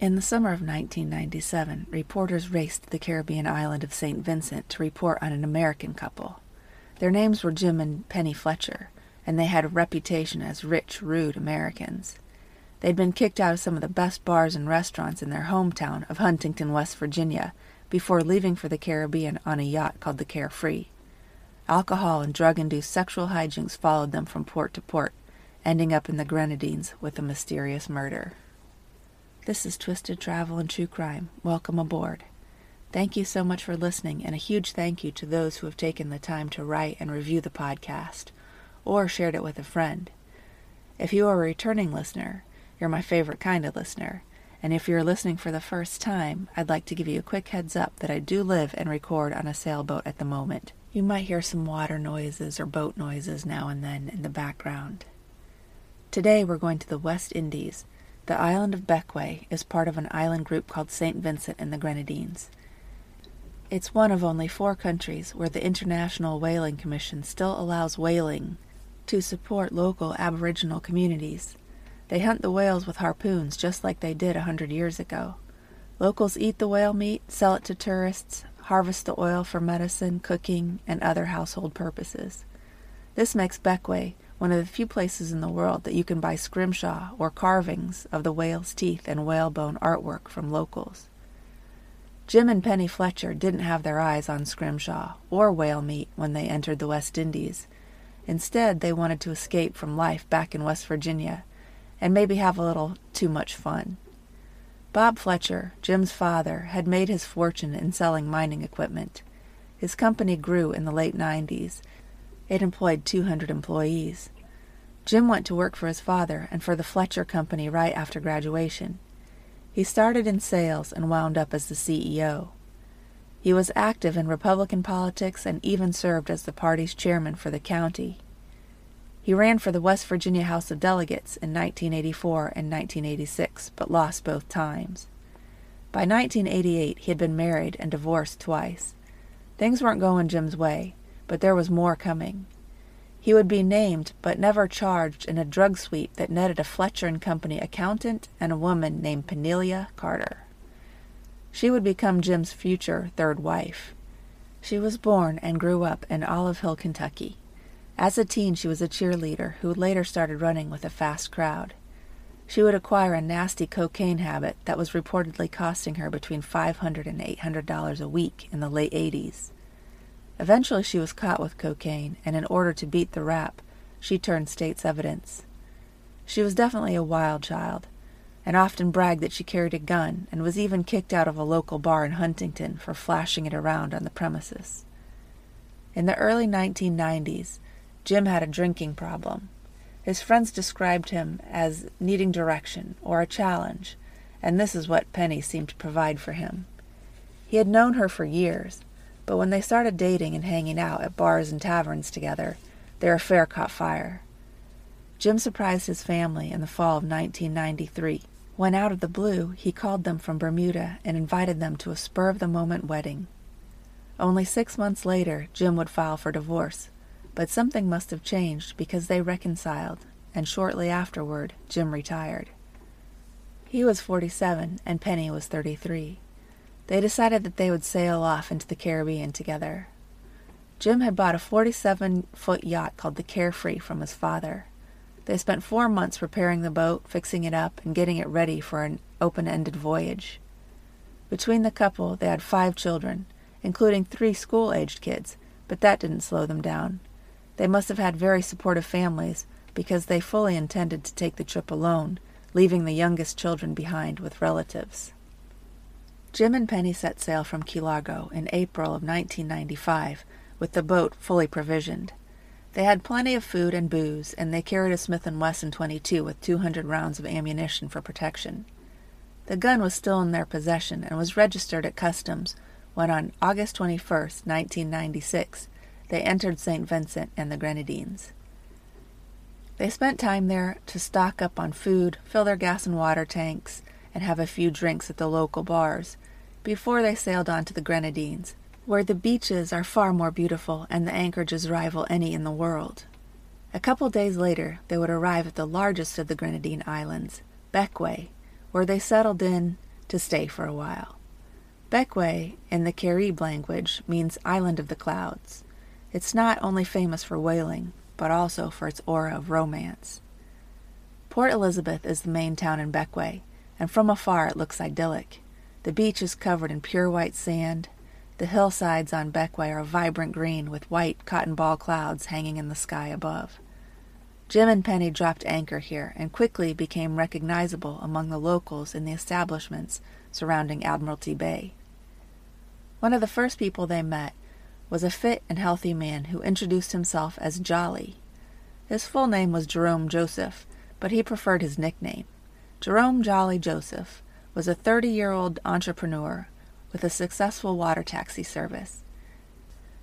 In the summer of 1997, reporters raced to the Caribbean island of St. Vincent to report on an American couple. Their names were Jim and Penny Fletcher, and they had a reputation as rich, rude Americans. They'd been kicked out of some of the best bars and restaurants in their hometown of Huntington, West Virginia, before leaving for the Caribbean on a yacht called the Carefree. Alcohol and drug-induced sexual hijinks followed them from port to port, ending up in the Grenadines with a mysterious murder. This is Twisted Travel and True Crime. Welcome aboard. Thank you so much for listening, and a huge thank you to those who have taken the time to write and review the podcast, or shared it with a friend. If you are a returning listener, you're my favorite kind of listener, and if you're listening for the first time, I'd like to give you a quick heads up that I do live and record on a sailboat at the moment. You might hear some water noises or boat noises now and then in the background. Today we're going to the West Indies. The island of Bequia is part of an island group called St. Vincent and the Grenadines. It's one of only 4 countries where the International Whaling Commission still allows whaling to support local Aboriginal communities. They hunt the whales with harpoons just like they did 100 years ago. Locals eat the whale meat, sell it to tourists, harvest the oil for medicine, cooking, and other household purposes. This makes Bequia one of the few places in the world that you can buy scrimshaw or carvings of the whale's teeth and whalebone artwork from locals. Jim and Penny Fletcher didn't have their eyes on scrimshaw or whale meat when they entered the West Indies. Instead, they wanted to escape from life back in West Virginia and maybe have a little too much fun. Bob Fletcher, Jim's father, had made his fortune in selling mining equipment. His company grew in the late 90s. It employed 200 employees. Jim went to work for his father and for the Fletcher Company right after graduation. He started in sales and wound up as the CEO. He was active in Republican politics and even served as the party's chairman for the county. He ran for the West Virginia House of Delegates in 1984 and 1986, but lost both times. By 1988, he had been married and divorced twice. Things weren't going Jim's way, but there was more coming. He would be named, but never charged, in a drug sweep that netted a Fletcher & Company accountant and a woman named Penelia Carter. She would become Jim's future third wife. She was born and grew up in Olive Hill, Kentucky. As a teen, she was a cheerleader who later started running with a fast crowd. She would acquire a nasty cocaine habit that was reportedly costing her between $500 and $800 a week in the late 80s. Eventually, she was caught with cocaine, and in order to beat the rap, she turned state's evidence. She was definitely a wild child, and often bragged that she carried a gun, and was even kicked out of a local bar in Huntington for flashing it around on the premises. In the early 1990s, Jim had a drinking problem. His friends described him as needing direction or a challenge, and this is what Penny seemed to provide for him. He had known her for years, but when they started dating and hanging out at bars and taverns together, their affair caught fire. Jim surprised his family in the fall of 1993. When out of the blue, he called them from Bermuda and invited them to a spur-of-the-moment wedding. Only 6 months later, Jim would file for divorce, but something must have changed because they reconciled, and shortly afterward, Jim retired. He was 47, and Penny was 33. They decided that they would sail off into the Caribbean together. Jim had bought a 47-foot yacht called the Carefree from his father. They spent 4 months repairing the boat, fixing it up, and getting it ready for an open-ended voyage. Between the couple, they had 5 children, including 3 school-aged kids, but that didn't slow them down. They must have had very supportive families because they fully intended to take the trip alone, leaving the youngest children behind with relatives. Jim and Penny set sail from Key Largo in April of 1995 with the boat fully provisioned. They had plenty of food and booze, and they carried a Smith & Wesson .22 with 200 rounds of ammunition for protection. The gun was still in their possession and was registered at Customs when on August 21, 1996, they entered St. Vincent and the Grenadines. They spent time there to stock up on food, fill their gas and water tanks, and have a few drinks at the local bars, before they sailed on to the Grenadines, where the beaches are far more beautiful and the anchorages rival any in the world. A couple days later, they would arrive at the largest of the Grenadine Islands, Bequia, where they settled in to stay for a while. Bequia, in the Carib language, means Island of the Clouds. It's not only famous for whaling, but also for its aura of romance. Port Elizabeth is the main town in Bequia, and from afar it looks idyllic. The beach is covered in pure white sand. The hillsides on Bequia are vibrant green with white cotton ball clouds hanging in the sky above. Jim and Penny dropped anchor here and quickly became recognizable among the locals in the establishments surrounding Admiralty Bay. One of the first people they met was a fit and healthy man who introduced himself as Jolly. His full name was Jerome Joseph, but he preferred his nickname. Jerome Jolly Joseph was a 30-year-old entrepreneur with a successful water taxi service.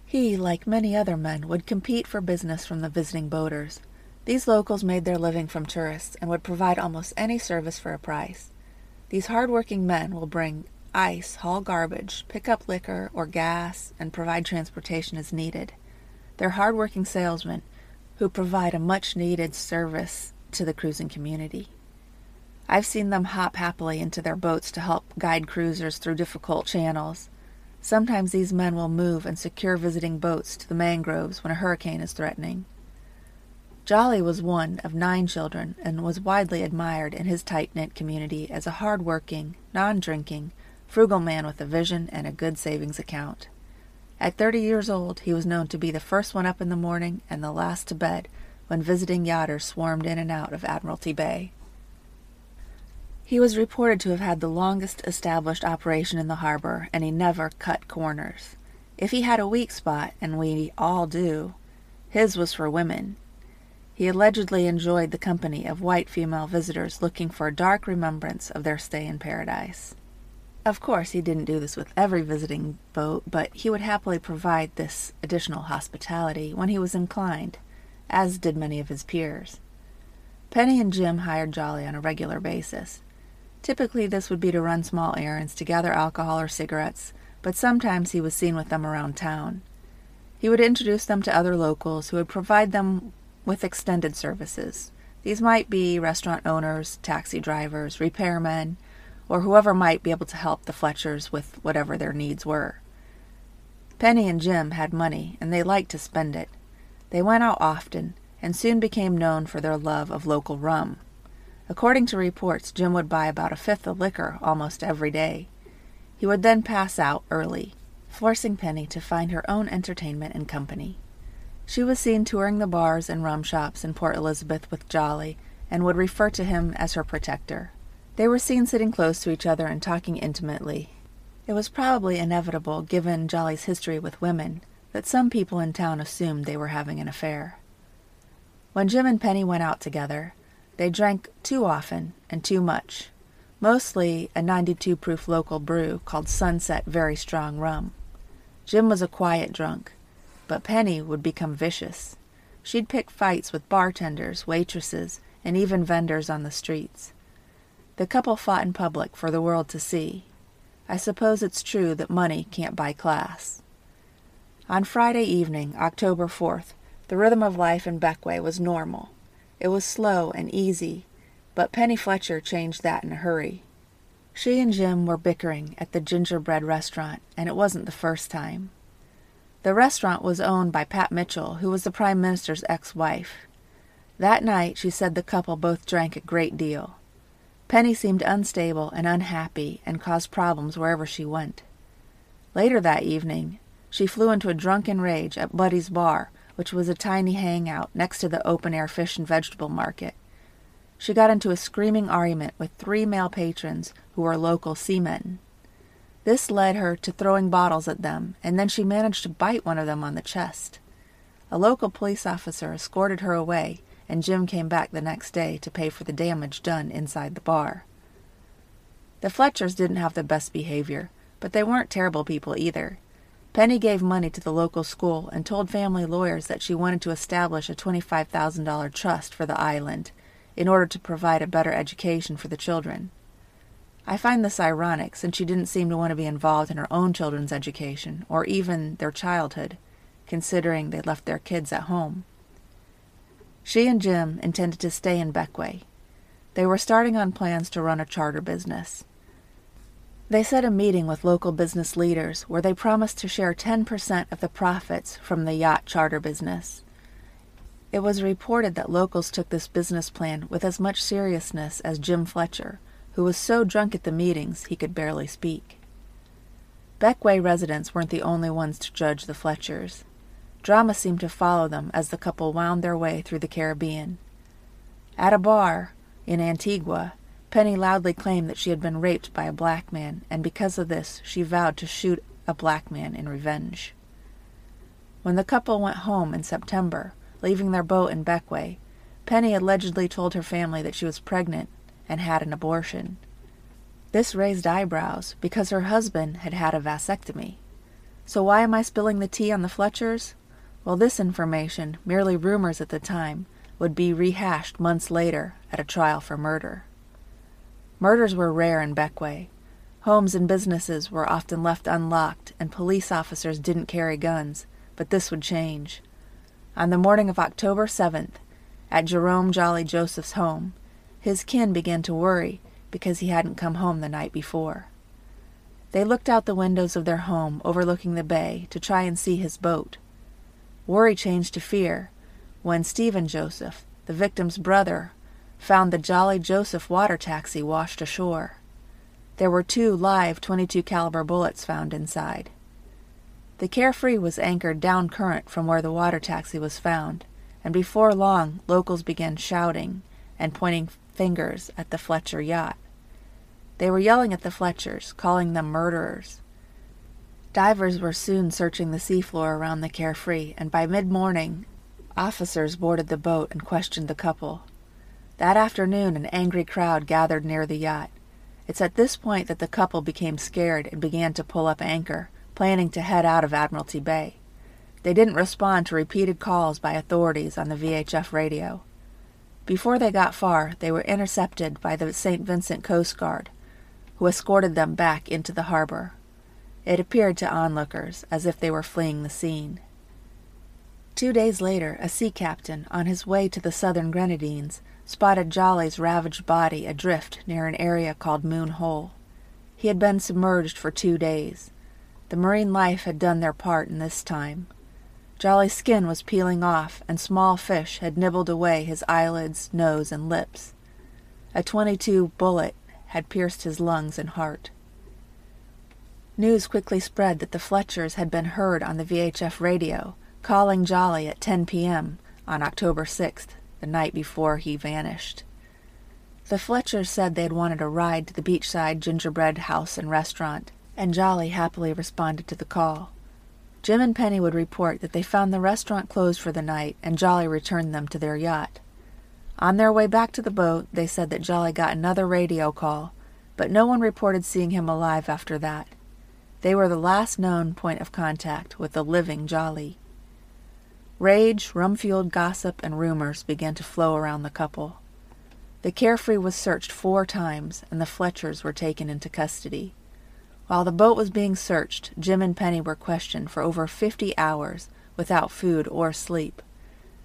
He, like many other men, would compete for business from the visiting boaters. These locals made their living from tourists and would provide almost any service for a price. These hard-working men will bring ice, haul garbage, pick up liquor or gas, and provide transportation as needed. They're hard-working salesmen who provide a much-needed service to the cruising community. I've seen them hop happily into their boats to help guide cruisers through difficult channels. Sometimes these men will move and secure visiting boats to the mangroves when a hurricane is threatening. Jolly was one of 9 children and was widely admired in his tight-knit community as a hard-working, non-drinking, frugal man with a vision and a good savings account. At 30 years old, he was known to be the first one up in the morning and the last to bed when visiting yachters swarmed in and out of Admiralty Bay. He was reported to have had the longest established operation in the harbor, and he never cut corners. If he had a weak spot, and we all do, his was for women. He allegedly enjoyed the company of white female visitors looking for a dark remembrance of their stay in paradise. Of course, he didn't do this with every visiting boat, but he would happily provide this additional hospitality when he was inclined, as did many of his peers. Penny and Jim hired Jolly on a regular basis. Typically, this would be to run small errands to gather alcohol or cigarettes, but sometimes he was seen with them around town. He would introduce them to other locals who would provide them with extended services. These might be restaurant owners, taxi drivers, repairmen, or whoever might be able to help the Fletchers with whatever their needs were. Penny and Jim had money, and they liked to spend it. They went out often, and soon became known for their love of local rum. According to reports, Jim would buy about 1/5 of liquor almost every day. He would then pass out early, forcing Penny to find her own entertainment and company. She was seen touring the bars and rum shops in Port Elizabeth with Jolly, and would refer to him as her protector. They were seen sitting close to each other and talking intimately. It was probably inevitable, given Jolly's history with women, that some people in town assumed they were having an affair. When Jim and Penny went out together, they drank too often and too much, mostly a 92-proof local brew called Sunset Very Strong Rum. Jim was a quiet drunk, but Penny would become vicious. She'd pick fights with bartenders, waitresses, and even vendors on the streets. The couple fought in public for the world to see. I suppose it's true that money can't buy class. On Friday evening, October 4th, the rhythm of life in Bequia was normal. It was slow and easy, but Penny Fletcher changed that in a hurry. She and Jim were bickering at the gingerbread restaurant, and it wasn't the first time. The restaurant was owned by Pat Mitchell, who was the Prime Minister's ex-wife. That night, she said the couple both drank a great deal. Penny seemed unstable and unhappy and caused problems wherever she went. Later that evening, she flew into a drunken rage at Buddy's Bar, which was a tiny hangout next to the open-air fish and vegetable market. She got into a screaming argument with 3 male patrons who were local seamen. This led her to throwing bottles at them, and then she managed to bite one of them on the chest. A local police officer escorted her away, and Jim came back the next day to pay for the damage done inside the bar. The Fletchers didn't have the best behavior, but they weren't terrible people either. Penny gave money to the local school and told family lawyers that she wanted to establish a $25,000 trust for the island in order to provide a better education for the children. I find this ironic, since she didn't seem to want to be involved in her own children's education or even their childhood, considering they left their kids at home. She and Jim intended to stay in Bequia. They were starting on plans to run a charter business. They set a meeting with local business leaders where they promised to share 10% of the profits from the yacht charter business. It was reported that locals took this business plan with as much seriousness as Jim Fletcher, who was so drunk at the meetings he could barely speak. Bequia residents weren't the only ones to judge the Fletchers. Drama seemed to follow them as the couple wound their way through the Caribbean. At a bar in Antigua, Penny loudly claimed that she had been raped by a black man, and because of this she vowed to shoot a black man in revenge. When the couple went home in September, leaving their boat in Bequia, Penny allegedly told her family that she was pregnant and had an abortion. This raised eyebrows because her husband had had a vasectomy. So why am I spilling the tea on the Fletchers? Well, this information, merely rumors at the time, would be rehashed months later at a trial for murder. Murders were rare in Bequia. Homes and businesses were often left unlocked, and police officers didn't carry guns, but this would change. On the morning of October 7th, at Jerome Jolly Joseph's home, his kin began to worry because he hadn't come home the night before. They looked out the windows of their home overlooking the bay to try and see his boat. Worry changed to fear when Stephen Joseph, the victim's brother, found the Jolly Joseph water taxi washed ashore. There were two live .22 caliber bullets found inside. The Carefree was anchored down current from where the water taxi was found, and before long locals began shouting and pointing fingers at the Fletcher yacht. They were yelling at the Fletchers, calling them murderers. Divers were soon searching the seafloor around the Carefree, and by mid-morning, officers boarded the boat and questioned the couple. That afternoon, an angry crowd gathered near the yacht. It's at this point that the couple became scared and began to pull up anchor, planning to head out of Admiralty Bay. They didn't respond to repeated calls by authorities on the VHF radio. Before they got far, they were intercepted by the St. Vincent Coast Guard, who escorted them back into the harbor. It appeared to onlookers as if they were fleeing the scene. 2 days later, a sea captain, on his way to the southern Grenadines, spotted Jolly's ravaged body adrift near an area called Moon Hole. He had been submerged for 2 days. The marine life had done their part in this time. Jolly's skin was peeling off, and small fish had nibbled away his eyelids, nose, and lips. A .22 bullet had pierced his lungs and heart. News quickly spread that the Fletchers had been heard on the VHF radio, calling Jolly at 10 p.m. on October 6th, the night before he vanished. The Fletchers said they had wanted a ride to the beachside gingerbread house and restaurant, and Jolly happily responded to the call. Jim and Penny would report that they found the restaurant closed for the night, and Jolly returned them to their yacht. On their way back to the boat, they said that Jolly got another radio call, but no one reported seeing him alive after that. They were the last known point of contact with the living Jolly. Rage, rum-fueled gossip, and rumors began to flow around the couple. The Carefree was searched 4 times, and the Fletchers were taken into custody. While the boat was being searched, Jim and Penny were questioned for over 50 hours without food or sleep.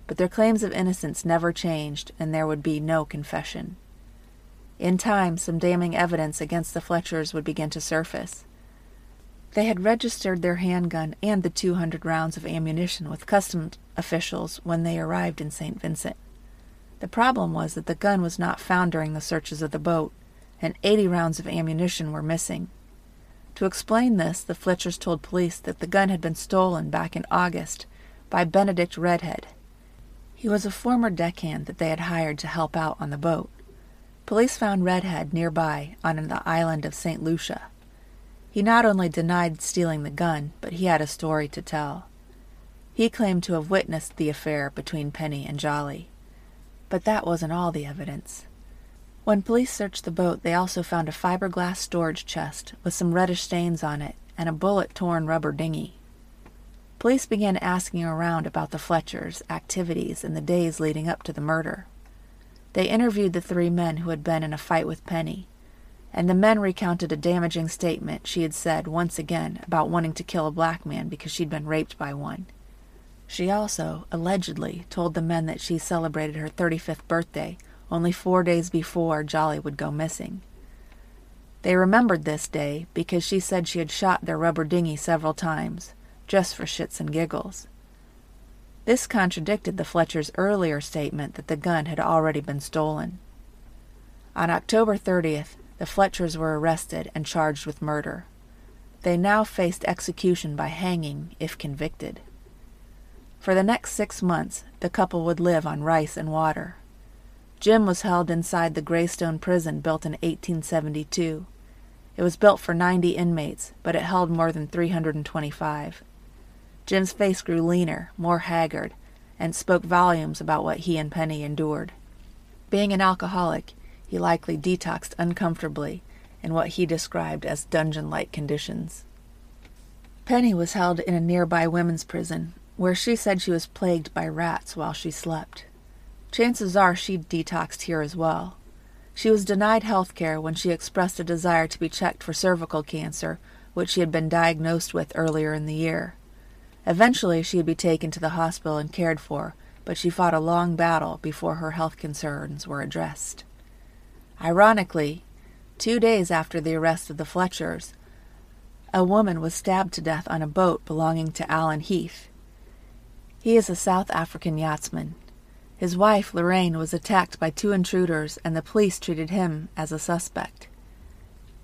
But their claims of innocence never changed, and there would be no confession. In time, some damning evidence against the Fletchers would begin to surface. They had registered their handgun and the 200 rounds of ammunition with customs officials when they arrived in St. Vincent. The problem was that the gun was not found during the searches of the boat, and 80 rounds of ammunition were missing. To explain this, the Fletchers told police that the gun had been stolen back in August by Benedict Redhead. He was a former deckhand that they had hired to help out on the boat. Police found Redhead nearby on the island of St. Lucia. He not only denied stealing the gun, but he had a story to tell. He claimed to have witnessed the affair between Penny and Jolly. But that wasn't all the evidence. When police searched the boat, they also found a fiberglass storage chest with some reddish stains on it and a bullet-torn rubber dinghy. Police began asking around about the Fletchers' activities in the days leading up to the murder. They interviewed the 3 men who had been in a fight with Penny, and the men recounted a damaging statement she had said once again about wanting to kill a black man because she'd been raped by one. She also, allegedly, told the men that she celebrated her 35th birthday only 4 days before Jolly would go missing. They remembered this day because she said she had shot their rubber dinghy several times, just for shits and giggles. This contradicted the Fletcher's earlier statement that the gun had already been stolen. On October 30th, the Fletchers were arrested and charged with murder. They now faced execution by hanging if convicted. For the next 6 months, the couple would live on rice and water. Jim was held inside the Greystone Prison built in 1872. It was built for 90 inmates, but it held more than 325. Jim's face grew leaner, more haggard, and spoke volumes about what he and Penny endured. Being an alcoholic, he likely detoxed uncomfortably in what he described as dungeon-like conditions. Penny was held in a nearby women's prison, where she said she was plagued by rats while she slept. Chances are she detoxed here as well. She was denied health care when she expressed a desire to be checked for cervical cancer, which she had been diagnosed with earlier in the year. Eventually she would be taken to the hospital and cared for, but she fought a long battle before her health concerns were addressed. Ironically, 2 days after the arrest of the Fletchers, a woman was stabbed to death on a boat belonging to Alan Heath. He is a South African yachtsman. His wife, Lorraine, was attacked by 2 intruders, and the police treated him as a suspect.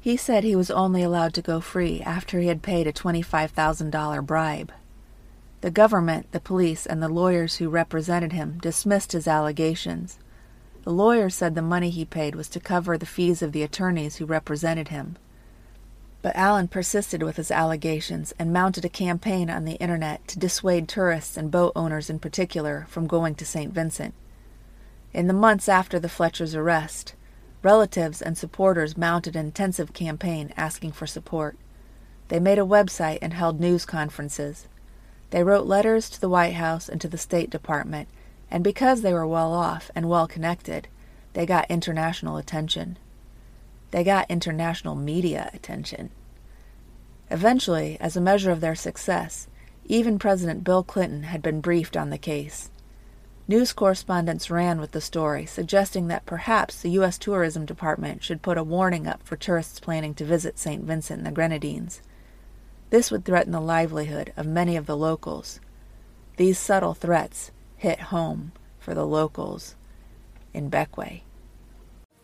He said he was only allowed to go free after he had paid a $25,000 bribe. The government, the police, and the lawyers who represented him dismissed his allegations. The lawyer said the money he paid was to cover the fees of the attorneys who represented him. But Alan persisted with his allegations and mounted a campaign on the internet to dissuade tourists and boat owners in particular from going to St. Vincent. In the months after the Fletchers' arrest, relatives and supporters mounted an intensive campaign asking for support. They made a website and held news conferences. They wrote letters to the White House and to the State Department, and because they were well off and well connected, they got international attention. They got international media attention. Eventually, as a measure of their success, even President Bill Clinton had been briefed on the case. News correspondents ran with the story, suggesting that perhaps the U.S. Tourism Department should put a warning up for tourists planning to visit St. Vincent and the Grenadines. This would threaten the livelihood of many of the locals. These subtle threats hit home for the locals in Bequia.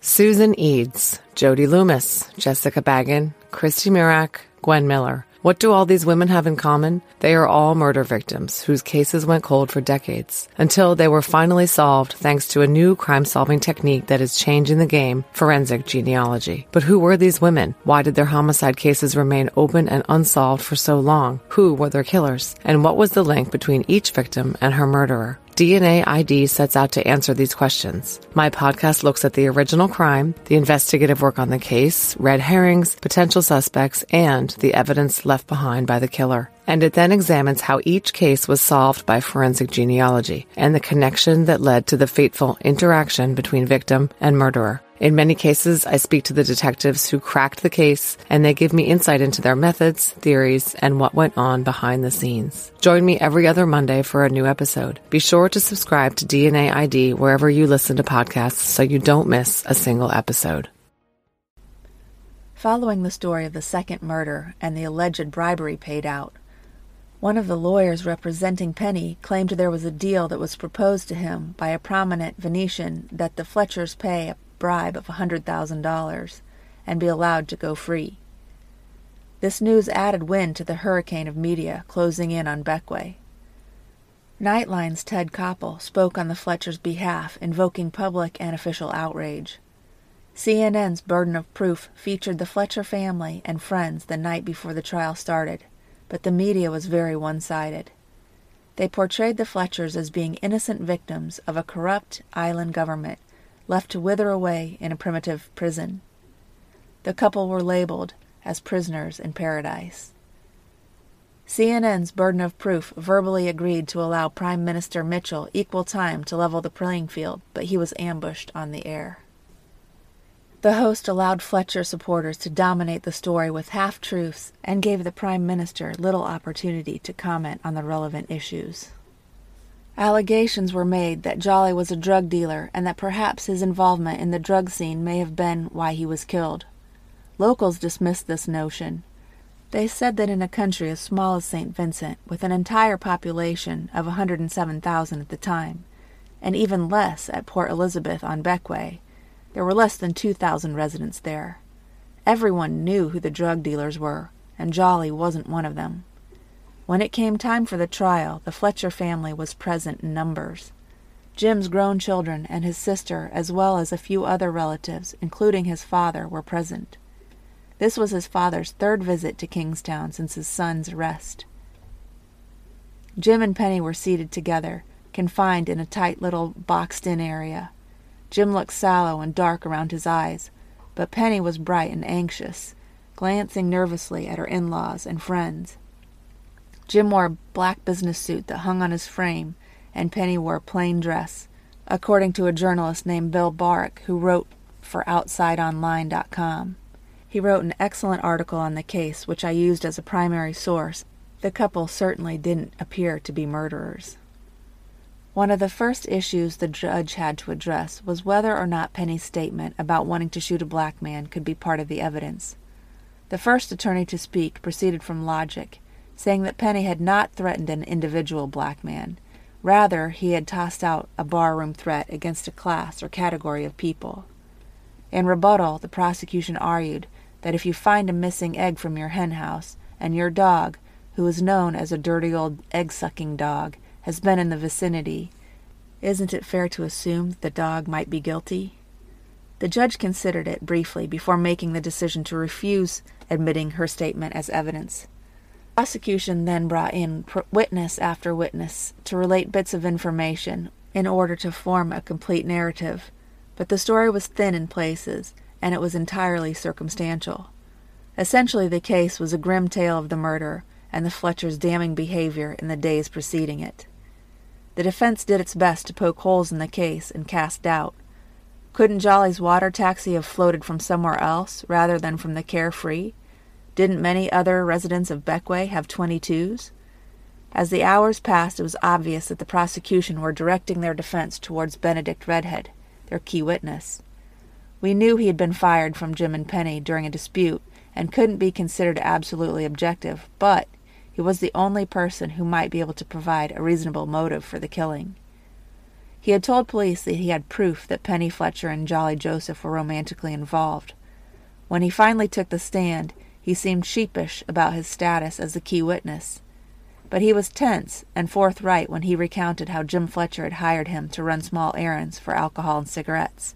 Susan Eads, Jody Loomis, Jessica Baggin, Christy Mirac, Gwen Miller. What do all these women have in common? They are all murder victims whose cases went cold for decades until they were finally solved thanks to a new crime-solving technique that is changing the game, forensic genealogy. But who were these women? Why did their homicide cases remain open and unsolved for so long? Who were their killers? And what was the link between each victim and her murderer? DNA ID sets out to answer these questions. My podcast looks at the original crime, the investigative work on the case, red herrings, potential suspects, and the evidence left behind by the killer. And it then examines how each case was solved by forensic genealogy and the connection that led to the fateful interaction between victim and murderer. In many cases, I speak to the detectives who cracked the case, and they give me insight into their methods, theories, and what went on behind the scenes. Join me every other Monday for a new episode. Be sure to subscribe to DNA ID wherever you listen to podcasts so you don't miss a single episode. Following the story of the second murder and the alleged bribery paid out, one of the lawyers representing Penny claimed there was a deal that was proposed to him by a prominent Venetian that the Fletchers pay a bribe of $100,000 and be allowed to go free. This news added wind to the hurricane of media closing in on Bequia. Nightline's Ted Koppel spoke on the Fletchers' behalf, invoking public and official outrage. CNN's Burden of Proof featured the Fletcher family and friends the night before the trial started, but the media was very one-sided. They portrayed the Fletchers as being innocent victims of a corrupt island government, left to wither away in a primitive prison. The couple were labeled as prisoners in paradise. CNN's Burden of Proof verbally agreed to allow Prime Minister Mitchell equal time to level the playing field, but he was ambushed on the air. The host allowed Fletcher supporters to dominate the story with half-truths and gave the Prime Minister little opportunity to comment on the relevant issues. Allegations were made that Jolly was a drug dealer and that perhaps his involvement in the drug scene may have been why he was killed. Locals dismissed this notion. They said that in a country as small as St. Vincent, with an entire population of 107,000 at the time, and even less at Port Elizabeth on Bequia, there were less than 2,000 residents there. Everyone knew who the drug dealers were, and Jolly wasn't one of them. When it came time for the trial, the Fletcher family was present in numbers. Jim's grown children and his sister, as well as a few other relatives, including his father, were present. This was his father's third visit to Kingstown since his son's arrest. Jim and Penny were seated together, confined in a tight little boxed-in area. Jim looked sallow and dark around his eyes, but Penny was bright and anxious, glancing nervously at her in-laws and friends. Jim wore a black business suit that hung on his frame, and Penny wore a plain dress, according to a journalist named Bill Bark, who wrote for OutsideOnline.com. He wrote an excellent article on the case, which I used as a primary source. The couple certainly didn't appear to be murderers. One of the first issues the judge had to address was whether or not Penny's statement about wanting to shoot a black man could be part of the evidence. The first attorney to speak proceeded from logic, saying that Penny had not threatened an individual black man. Rather, he had tossed out a barroom threat against a class or category of people. In rebuttal, the prosecution argued that if you find a missing egg from your hen house, and your dog, who is known as a dirty old egg-sucking dog, has been in the vicinity, isn't it fair to assume that the dog might be guilty? The judge considered it briefly before making the decision to refuse admitting her statement as evidence. The prosecution then brought in witness after witness to relate bits of information in order to form a complete narrative, but the story was thin in places, and it was entirely circumstantial. Essentially, the case was a grim tale of the murder and the Fletchers' damning behavior in the days preceding it. The defense did its best to poke holes in the case and cast doubt. Couldn't Jolly's water taxi have floated from somewhere else rather than from the Carefree? Didn't many other residents of Bequia have 22s? As the hours passed, it was obvious that the prosecution were directing their defense towards Benedict Redhead, their key witness. We knew he had been fired from Jim and Penny during a dispute and couldn't be considered absolutely objective, but he was the only person who might be able to provide a reasonable motive for the killing. He had told police that he had proof that Penny Fletcher and Jolly Joseph were romantically involved. When he finally took the stand, he seemed sheepish about his status as the key witness. But he was tense and forthright when he recounted how Jim Fletcher had hired him to run small errands for alcohol and cigarettes.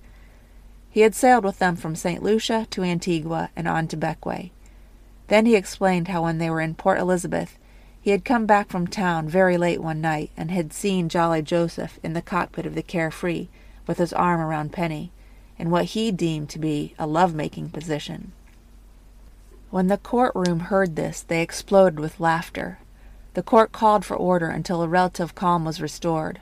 He had sailed with them from St. Lucia to Antigua and on to Bequia. Then he explained how when they were in Port Elizabeth, he had come back from town very late one night and had seen Jolly Joseph in the cockpit of the Carefree with his arm around Penny, in what he deemed to be a love-making position. When the courtroom heard this, they exploded with laughter. The court called for order until a relative calm was restored.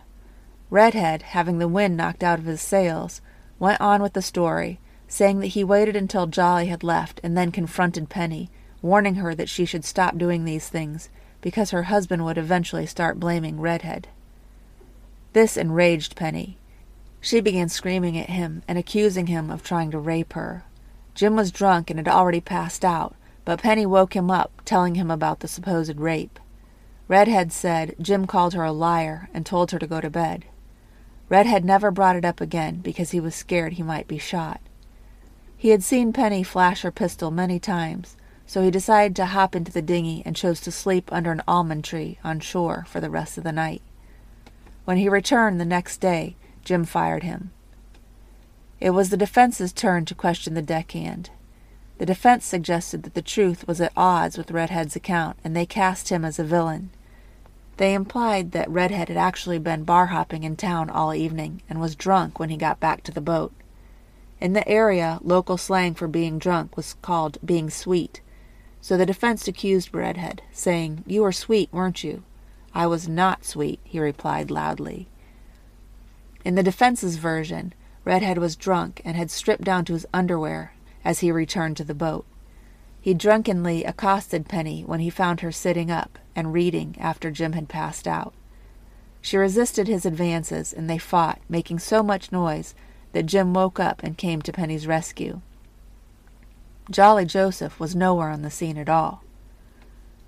Redhead, having the wind knocked out of his sails, went on with the story, saying that he waited until Jolly had left and then confronted Penny, warning her that she should stop doing these things because her husband would eventually start blaming Redhead. This enraged Penny. She began screaming at him and accusing him of trying to rape her. Jim was drunk and had already passed out, but Penny woke him up, telling him about the supposed rape. Redhead said Jim called her a liar and told her to go to bed. Redhead never brought it up again because he was scared he might be shot. He had seen Penny flash her pistol many times, so he decided to hop into the dinghy and chose to sleep under an almond tree on shore for the rest of the night. When he returned the next day, Jim fired him. It was the defense's turn to question the deckhand. The defense suggested that the truth was at odds with Redhead's account, and they cast him as a villain. They implied that Redhead had actually been bar-hopping in town all evening and was drunk when he got back to the boat. In the area, local slang for being drunk was called being sweet, so the defense accused Redhead, saying, "You were sweet, weren't you?" "I was not sweet," he replied loudly. In the defense's version, Redhead was drunk and had stripped down to his underwear as he returned to the boat. He drunkenly accosted Penny when he found her sitting up and reading after Jim had passed out. She resisted his advances, and they fought, making so much noise that Jim woke up and came to Penny's rescue. Jolly Joseph was nowhere on the scene at all.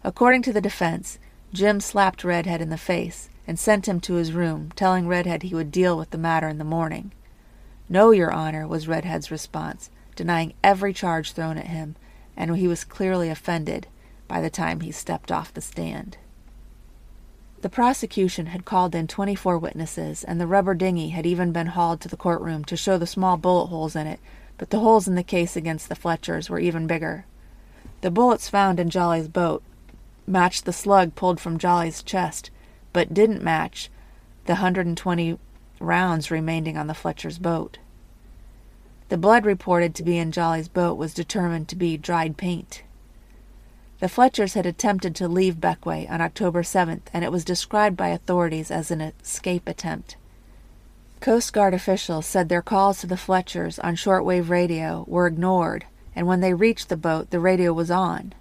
According to the defense, Jim slapped Redhead in the face and sent him to his room, telling Redhead he would deal with the matter in the morning. "No, Your Honor," was Redhead's response, denying every charge thrown at him, and he was clearly offended by the time he stepped off the stand. The prosecution had called in 24 witnesses, and the rubber dinghy had even been hauled to the courtroom to show the small bullet holes in it, but the holes in the case against the Fletchers were even bigger. The bullets found in Jolly's boat matched the slug pulled from Jolly's chest, but didn't match the 120 rounds remaining on the Fletcher's boat. The blood reported to be in Jolly's boat was determined to be dried paint. The Fletchers had attempted to leave Bequia on October 7th, and it was described by authorities as an escape attempt. Coast Guard officials said their calls to the Fletchers on shortwave radio were ignored, and when they reached the boat, the radio was on.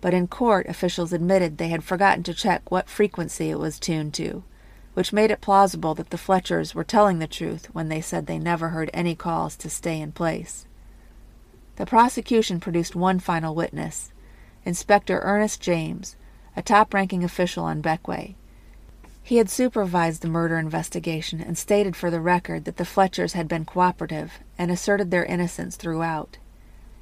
But in court, officials admitted they had forgotten to check what frequency it was tuned to, which made it plausible that the Fletchers were telling the truth when they said they never heard any calls to stay in place. The prosecution produced one final witness, Inspector Ernest James, a top-ranking official on Bequia. He had supervised the murder investigation and stated for the record that the Fletchers had been cooperative and asserted their innocence throughout.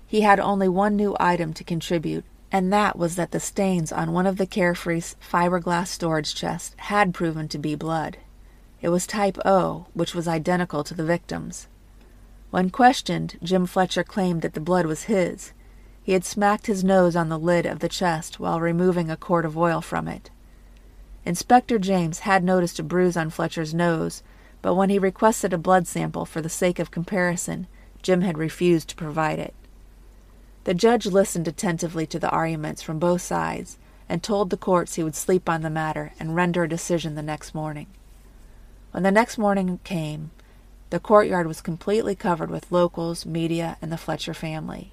He had only one new item to contribute, and that was that the stains on one of the Carefree's fiberglass storage chests had proven to be blood. It was type O, which was identical to the victim's. When questioned, Jim Fletcher claimed that the blood was his. He had smacked his nose on the lid of the chest while removing a quart of oil from it. Inspector James had noticed a bruise on Fletcher's nose, but when he requested a blood sample for the sake of comparison, Jim had refused to provide it. The judge listened attentively to the arguments from both sides and told the courts he would sleep on the matter and render a decision the next morning. When the next morning came, the courtyard was completely covered with locals, media, and the Fletcher family.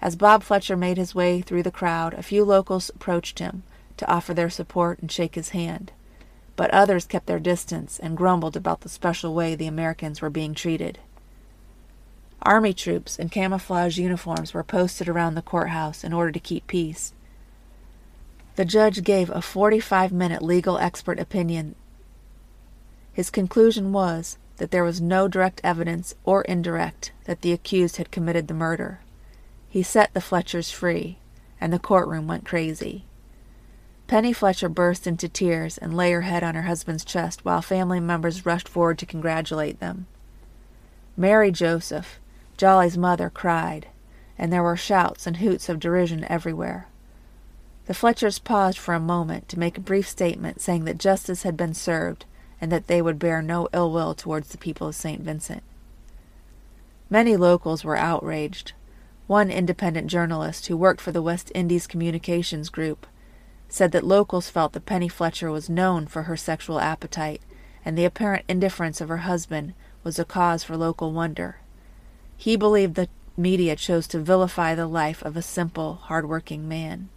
As Bob Fletcher made his way through the crowd, a few locals approached him to offer their support and shake his hand, but others kept their distance and grumbled about the special way the Americans were being treated. Army troops in camouflage uniforms were posted around the courthouse in order to keep peace. The judge gave a 45-minute legal expert opinion. His conclusion was that there was no direct evidence or indirect that the accused had committed the murder. He set the Fletchers free, and the courtroom went crazy. Penny Fletcher burst into tears and lay her head on her husband's chest while family members rushed forward to congratulate them. Mary Joseph, Jolly's mother, cried, and there were shouts and hoots of derision everywhere. The Fletchers paused for a moment to make a brief statement saying that justice had been served and that they would bear no ill will towards the people of St. Vincent. Many locals were outraged. One independent journalist who worked for the West Indies Communications Group said that locals felt that Penny Fletcher was known for her sexual appetite, and the apparent indifference of her husband was a cause for local wonder. He believed the media chose to vilify the life of a simple, hard-working man.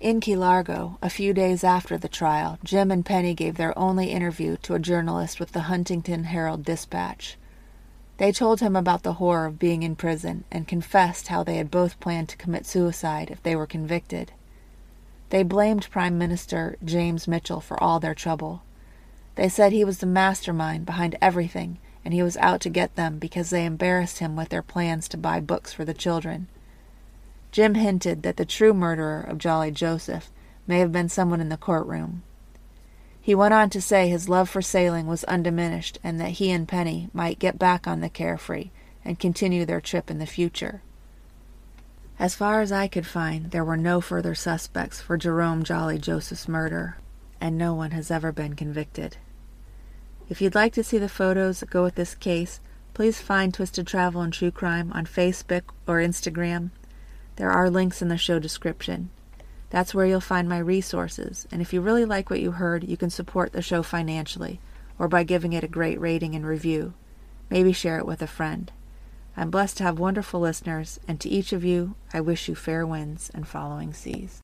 In Key Largo, a few days after the trial, Jim and Penny gave their only interview to a journalist with the Huntington Herald-Dispatch. They told him about the horror of being in prison and confessed how they had both planned to commit suicide if they were convicted. They blamed Prime Minister James Mitchell for all their trouble. They said he was the mastermind behind everything, and he was out to get them because they embarrassed him with their plans to buy books for the children. Jim hinted that the true murderer of Jolly Joseph may have been someone in the courtroom. He went on to say his love for sailing was undiminished and that he and Penny might get back on the Carefree and continue their trip in the future. As far as I could find, there were no further suspects for Jerome Jolly Joseph's murder, and no one has ever been convicted. If you'd like to see the photos that go with this case, please find Twisted Travel and True Crime on Facebook or Instagram. There are links in the show description. That's where you'll find my resources, and if you really like what you heard, you can support the show financially, or by giving it a great rating and review. Maybe share it with a friend. I'm blessed to have wonderful listeners, and to each of you, I wish you fair winds and following seas.